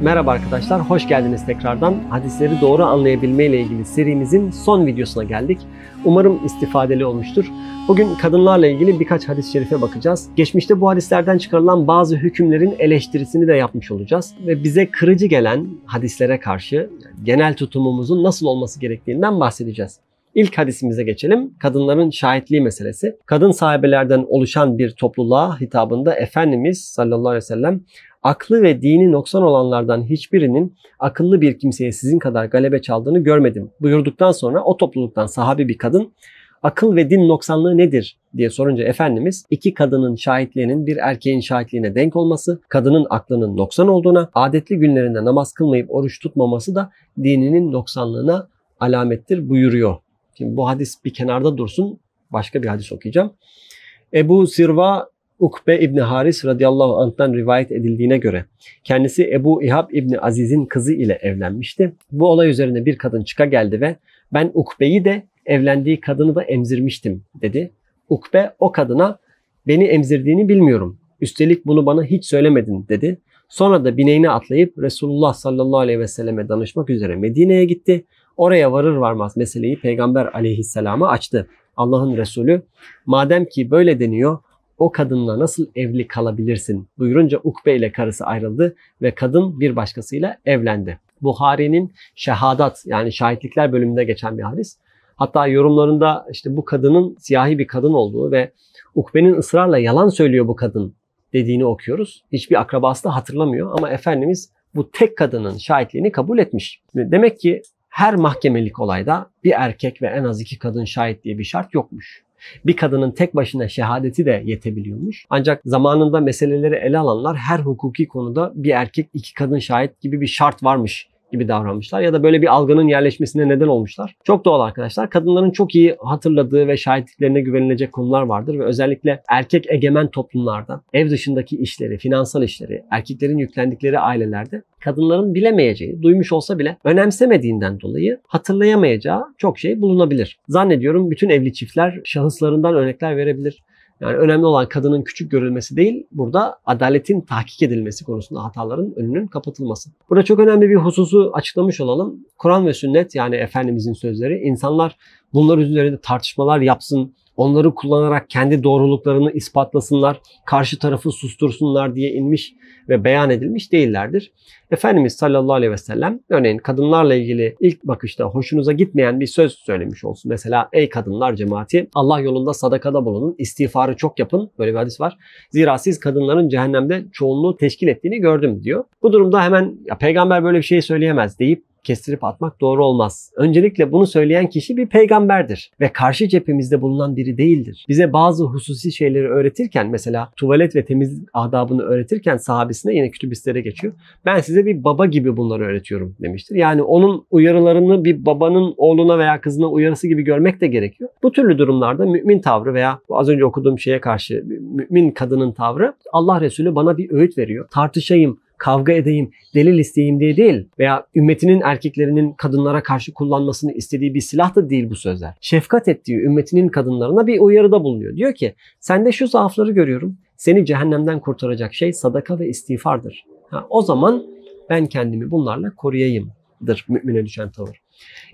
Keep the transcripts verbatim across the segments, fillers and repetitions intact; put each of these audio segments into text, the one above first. Merhaba arkadaşlar, hoş geldiniz tekrardan. Hadisleri doğru anlayabilme ile ilgili serimizin son videosuna geldik. Umarım istifadeli olmuştur. Bugün kadınlarla ilgili birkaç hadis-i şerife bakacağız. Geçmişte bu hadislerden çıkarılan bazı hükümlerin eleştirisini de yapmış olacağız. Ve bize kırıcı gelen hadislere karşı genel tutumumuzun nasıl olması gerektiğinden bahsedeceğiz. İlk hadisimize geçelim. Kadınların şahitliği meselesi. Kadın sahabelerden oluşan bir topluluğa hitabında Efendimiz sallallahu aleyhi ve sellem aklı ve dini noksan olanlardan hiçbirinin akıllı bir kimseye sizin kadar galebe çaldığını görmedim buyurduktan sonra o topluluktan sahabi bir kadın akıl ve din noksanlığı nedir diye sorunca Efendimiz iki kadının şahitliğinin bir erkeğin şahitliğine denk olması, kadının aklının noksan olduğuna, adetli günlerinde namaz kılmayıp oruç tutmaması da dininin noksanlığına alamettir buyuruyor. Şimdi bu hadis bir kenarda dursun. Başka bir hadis okuyacağım. Ebu Sirva Ukbe İbni Haris radıyallahu anh'tan rivayet edildiğine göre kendisi Ebu İhab İbni Aziz'in kızı ile evlenmişti. Bu olay üzerine bir kadın çıka geldi ve ben Ukbe'yi de evlendiği kadını da emzirmiştim dedi. Ukbe o kadına beni emzirdiğini bilmiyorum. Üstelik bunu bana hiç söylemedin dedi. Sonra da bineğine atlayıp Resulullah sallallahu aleyhi ve selleme danışmak üzere Medine'ye gitti. Oraya varır varmaz meseleyi Peygamber aleyhisselama açtı. Allah'ın Resulü madem ki böyle deniyor o kadınla nasıl evli kalabilirsin buyurunca Ukbe ile karısı ayrıldı ve kadın bir başkasıyla evlendi. Buhari'nin şehadat yani şahitlikler bölümünde geçen bir hadis. Hatta yorumlarında işte bu kadının siyahi bir kadın olduğu ve Ukbe'nin ısrarla yalan söylüyor bu kadın dediğini okuyoruz. Hiçbir akrabası da hatırlamıyor ama Efendimiz bu tek kadının şahitliğini kabul etmiş. Demek ki her mahkemelik olayda bir erkek ve en az iki kadın şahit diye bir şart yokmuş. Bir kadının tek başına şehadeti de yetebiliyormuş. Ancak zamanında meseleleri ele alanlar her hukuki konuda bir erkek iki kadın şahit gibi bir şart varmış gibi davranmışlar. Ya da böyle bir algının yerleşmesine neden olmuşlar. Çok doğal arkadaşlar. Kadınların çok iyi hatırladığı ve şahitliklerine güvenilecek konular vardır. Ve özellikle erkek egemen toplumlarda, ev dışındaki işleri, finansal işleri, erkeklerin yüklendikleri ailelerde kadınların bilemeyeceği, duymuş olsa bile önemsemediğinden dolayı hatırlayamayacağı çok şey bulunabilir. Zannediyorum bütün evli çiftler şahıslarından örnekler verebilir. Yani önemli olan kadının küçük görülmesi değil, burada adaletin tahkik edilmesi konusunda hataların önünün kapatılması. Burada çok önemli bir hususu açıklamış olalım. Kur'an ve sünnet yani Efendimizin sözleri, insanlar bunlar üzerinde tartışmalar yapsın, onları kullanarak kendi doğruluklarını ispatlasınlar, karşı tarafı sustursunlar diye inmiş ve beyan edilmiş değillerdir. Efendimiz sallallahu aleyhi ve sellem örneğin kadınlarla ilgili ilk bakışta hoşunuza gitmeyen bir söz söylemiş olsun. Mesela ey kadınlar cemaati Allah yolunda sadakada bulunun, istiğfarı çok yapın. Böyle bir hadis var. Zira siz kadınların cehennemde çoğunluğu teşkil ettiğini gördüm diyor. Bu durumda hemen ya, peygamber böyle bir şey söyleyemez deyip kestirip atmak doğru olmaz. Öncelikle bunu söyleyen kişi bir peygamberdir ve karşı cephemizde bulunan biri değildir. Bize bazı hususi şeyleri öğretirken mesela tuvalet ve temizlik adabını öğretirken sahabesine yine kütübistlere geçiyor. Ben size bir baba gibi bunları öğretiyorum demiştir. Yani onun uyarılarını bir babanın oğluna veya kızına uyarısı gibi görmek de gerekiyor. Bu türlü durumlarda mümin tavrı veya az önce okuduğum şeye karşı mümin kadının tavrı Allah Resulü bana bir öğüt veriyor. Tartışayım, kavga edeyim, delil isteyeyim diye değil veya ümmetinin erkeklerinin kadınlara karşı kullanmasını istediği bir silah da değil bu sözler. Şefkat ettiği ümmetinin kadınlarına bir uyarıda bulunuyor. Diyor ki sende şu zaafları görüyorum. Seni cehennemden kurtaracak şey sadaka ve istiğfardır. Ha, o zaman ben kendimi bunlarla koruyayımdır mümine düşen tavır.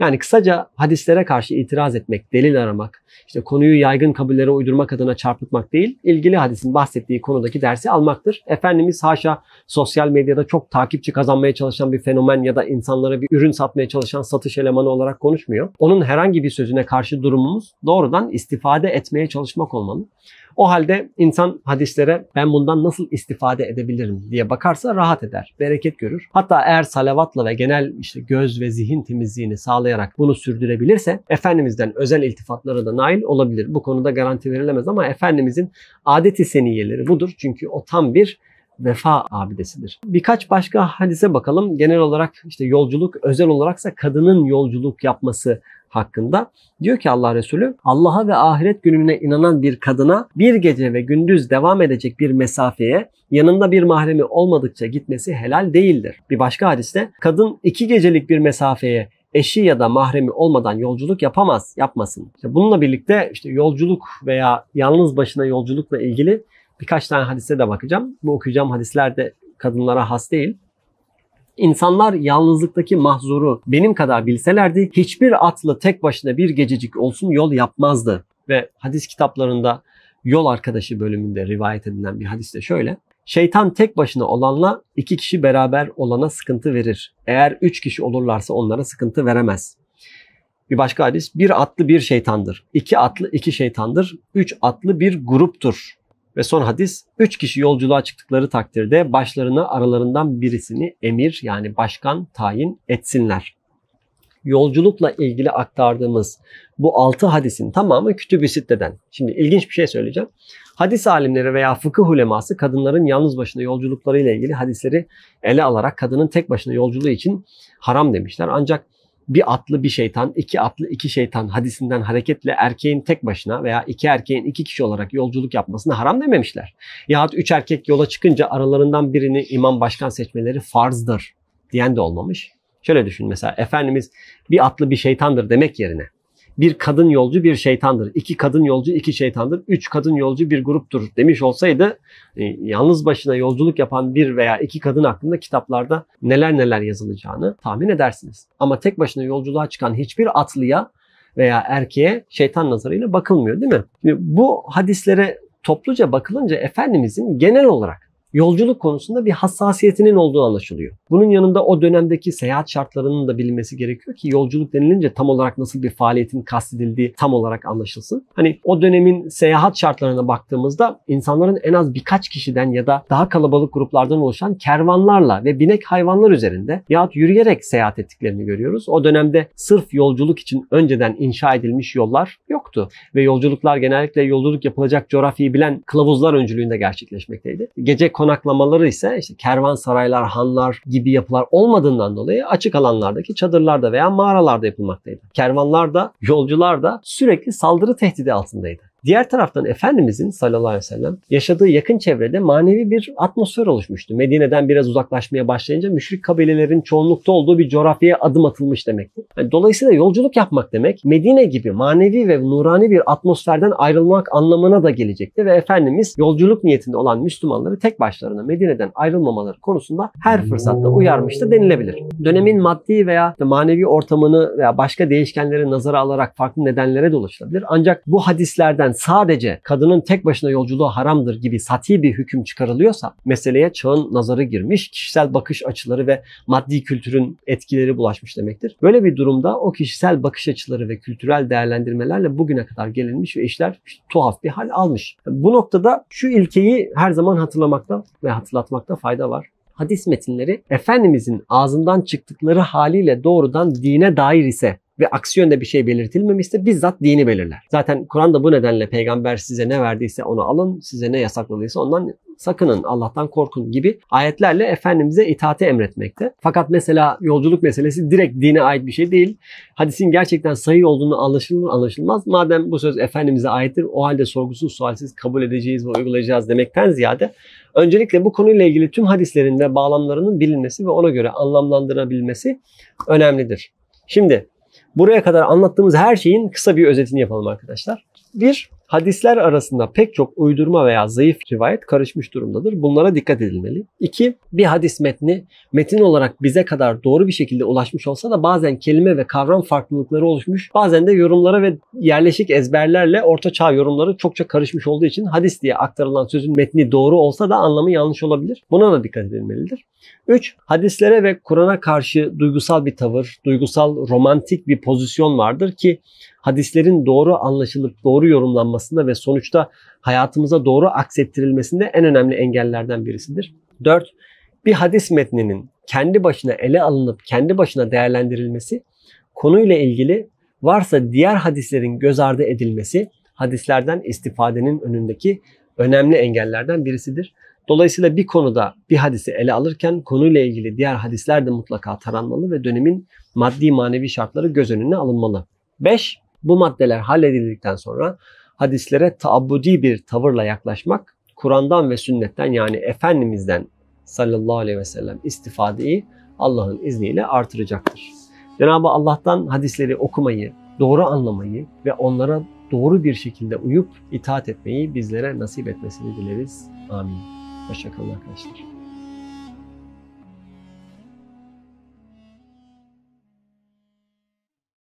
Yani kısaca hadislere karşı itiraz etmek, delil aramak, işte konuyu yaygın kabirlere uydurmak adına çarpıtmak değil, ilgili hadisin bahsettiği konudaki dersi almaktır. Efendimiz haşa sosyal medyada çok takipçi kazanmaya çalışan bir fenomen ya da insanlara bir ürün satmaya çalışan satış elemanı olarak konuşmuyor. Onun herhangi bir sözüne karşı durumumuz doğrudan istifade etmeye çalışmak olmalı. O halde insan hadislere ben bundan nasıl istifade edebilirim diye bakarsa rahat eder, bereket görür. Hatta eğer salavatla ve genel işte göz ve zihin temizliğini sağlayarak bunu sürdürebilirse Efendimiz'den özel iltifatlara da nail olabilir. Bu konuda garanti verilemez ama Efendimiz'in adeti seniyeleri budur. Çünkü o tam bir vefa abidesidir. Birkaç başka hadise bakalım. Genel olarak işte yolculuk, özel olaraksa kadının yolculuk yapması hakkında. Diyor ki Allah Resulü Allah'a ve ahiret gününe inanan bir kadına bir gece ve gündüz devam edecek bir mesafeye yanında bir mahremi olmadıkça gitmesi helal değildir. Bir başka hadiste kadın iki gecelik bir mesafeye eşi ya da mahremi olmadan yolculuk yapamaz, yapmasın. İşte bununla birlikte işte yolculuk veya yalnız başına yolculukla ilgili birkaç tane hadise de bakacağım. Bu okuyacağım hadisler de kadınlara has değil. İnsanlar yalnızlıktaki mahzuru benim kadar bilselerdi hiçbir atlı tek başına bir gececik olsun yol yapmazdı. Ve hadis kitaplarında yol arkadaşı bölümünde rivayet edilen bir hadiste şöyle. Şeytan tek başına olanla iki kişi beraber olana sıkıntı verir. Eğer üç kişi olurlarsa onlara sıkıntı veremez. Bir başka hadis, bir atlı bir şeytandır, iki atlı iki şeytandır, üç atlı bir gruptur. Ve son hadis, üç kişi yolculuğa çıktıkları takdirde başlarına aralarından birisini emir yani başkan tayin etsinler. Yolculukla ilgili aktardığımız bu altı hadisin tamamı Kütüb-i Sitte'den. Şimdi ilginç bir şey söyleyeceğim. Hadis alimleri veya fıkıh uleması kadınların yalnız başına yolculuklarıyla ilgili hadisleri ele alarak kadının tek başına yolculuğu için haram demişler. Ancak bir atlı bir şeytan, iki atlı iki şeytan hadisinden hareketle erkeğin tek başına veya iki erkeğin iki kişi olarak yolculuk yapmasına haram dememişler. Yahut üç erkek yola çıkınca aralarından birini imam başkan seçmeleri farzdır diyen de olmamış. Şöyle düşün mesela, Efendimiz bir atlı bir şeytandır demek yerine bir kadın yolcu bir şeytandır, iki kadın yolcu iki şeytandır, üç kadın yolcu bir gruptur demiş olsaydı yalnız başına yolculuk yapan bir veya iki kadın hakkında kitaplarda neler neler yazılacağını tahmin edersiniz. Ama tek başına yolculuğa çıkan hiçbir atlıya veya erkeğe şeytan nazarıyla bakılmıyor, değil mi? Şimdi bu hadislere topluca bakılınca Efendimizin genel olarak yolculuk konusunda bir hassasiyetinin olduğu anlaşılıyor. Bunun yanında o dönemdeki seyahat şartlarının da bilinmesi gerekiyor ki yolculuk denilince tam olarak nasıl bir faaliyetin kastedildiği tam olarak anlaşılsın. Hani o dönemin seyahat şartlarına baktığımızda insanların en az birkaç kişiden ya da daha kalabalık gruplardan oluşan kervanlarla ve binek hayvanlar üzerinde yahut yürüyerek seyahat ettiklerini görüyoruz. O dönemde sırf yolculuk için önceden inşa edilmiş yollar yoktu ve yolculuklar genellikle yolculuk yapılacak coğrafyayı bilen kılavuzlar öncülüğünde gerçekleşmekteydi. Gece konaklamaları ise işte kervansaraylar, hanlar gibi yapılar olmadığından dolayı açık alanlardaki çadırlarda veya mağaralarda yapılmaktaydı. Kervanlar da, yolcular da sürekli saldırı tehdidi altındaydı. Diğer taraftan Efendimizin sallallahu aleyhi ve sellem yaşadığı yakın çevrede manevi bir atmosfer oluşmuştu. Medine'den biraz uzaklaşmaya başlayınca müşrik kabilelerin çoğunlukta olduğu bir coğrafyaya adım atılmış demekti. Yani dolayısıyla yolculuk yapmak demek Medine gibi manevi ve nurani bir atmosferden ayrılmak anlamına da gelecekti. Ve Efendimiz yolculuk niyetinde olan Müslümanları tek başlarına Medine'den ayrılmamaları konusunda her fırsatta uyarmıştı denilebilir. Dönemin maddi veya manevi ortamını veya başka değişkenleri nazara alarak farklı nedenlere de ulaşılabilir. Ancak bu hadislerden sadece kadının tek başına yolculuğu haramdır gibi sati bir hüküm çıkarılıyorsa meseleye çağın nazarı girmiş, kişisel bakış açıları ve maddi kültürün etkileri bulaşmış demektir. Böyle bir durumda o kişisel bakış açıları ve kültürel değerlendirmelerle bugüne kadar gelinmiş ve işler tuhaf bir hal almış. Bu noktada şu ilkeyi her zaman hatırlamakta ve hatırlatmakta fayda var. Hadis metinleri Efendimizin ağzından çıktıkları haliyle doğrudan dine dair ise ve aksi yönde bir şey belirtilmemişse bizzat dini belirler. Zaten Kur'an da bu nedenle peygamber size ne verdiyse onu alın, size ne yasakladıysa ondan sakının, Allah'tan korkun gibi ayetlerle Efendimiz'e itaati emretmekte. Fakat mesela yolculuk meselesi direkt dine ait bir şey değil. Hadisin gerçekten sahih olduğunu anlaşılır anlaşılmaz. Madem bu söz Efendimiz'e aittir, o halde sorgusuz sualsiz kabul edeceğiz ve uygulayacağız demekten ziyade öncelikle bu konuyla ilgili tüm hadislerin ve bağlamlarının bilinmesi ve ona göre anlamlandırabilmesi önemlidir. Şimdi buraya kadar anlattığımız her şeyin kısa bir özetini yapalım arkadaşlar. bir Hadisler arasında pek çok uydurma veya zayıf rivayet karışmış durumdadır. Bunlara dikkat edilmeli. iki Bir hadis metni metin olarak bize kadar doğru bir şekilde ulaşmış olsa da bazen kelime ve kavram farklılıkları oluşmuş. Bazen de yorumlara ve yerleşik ezberlerle ortaçağ yorumları çokça karışmış olduğu için hadis diye aktarılan sözün metni doğru olsa da anlamı yanlış olabilir. Buna da dikkat edilmelidir. üç Hadislere ve Kur'an'a karşı duygusal bir tavır, duygusal, romantik bir pozisyon vardır ki hadislerin doğru anlaşılıp doğru yorumlanmasında ve sonuçta hayatımıza doğru aksettirilmesinde en önemli engellerden birisidir. dört Bir hadis metninin kendi başına ele alınıp kendi başına değerlendirilmesi, konuyla ilgili varsa diğer hadislerin göz ardı edilmesi, hadislerden istifadenin önündeki önemli engellerden birisidir. Dolayısıyla bir konuda bir hadisi ele alırken konuyla ilgili diğer hadisler de mutlaka taranmalı ve dönemin maddi manevi şartları göz önüne alınmalı. beş Bu maddeler halledildikten sonra hadislere taabbudi bir tavırla yaklaşmak, Kur'an'dan ve sünnetten yani Efendimiz'den sallallahu aleyhi ve sellem istifadeyi Allah'ın izniyle artıracaktır. Cenab-ı Allah'tan hadisleri okumayı, doğru anlamayı ve onlara doğru bir şekilde uyup itaat etmeyi bizlere nasip etmesini dileriz. Amin. Hoşçakalın arkadaşlar.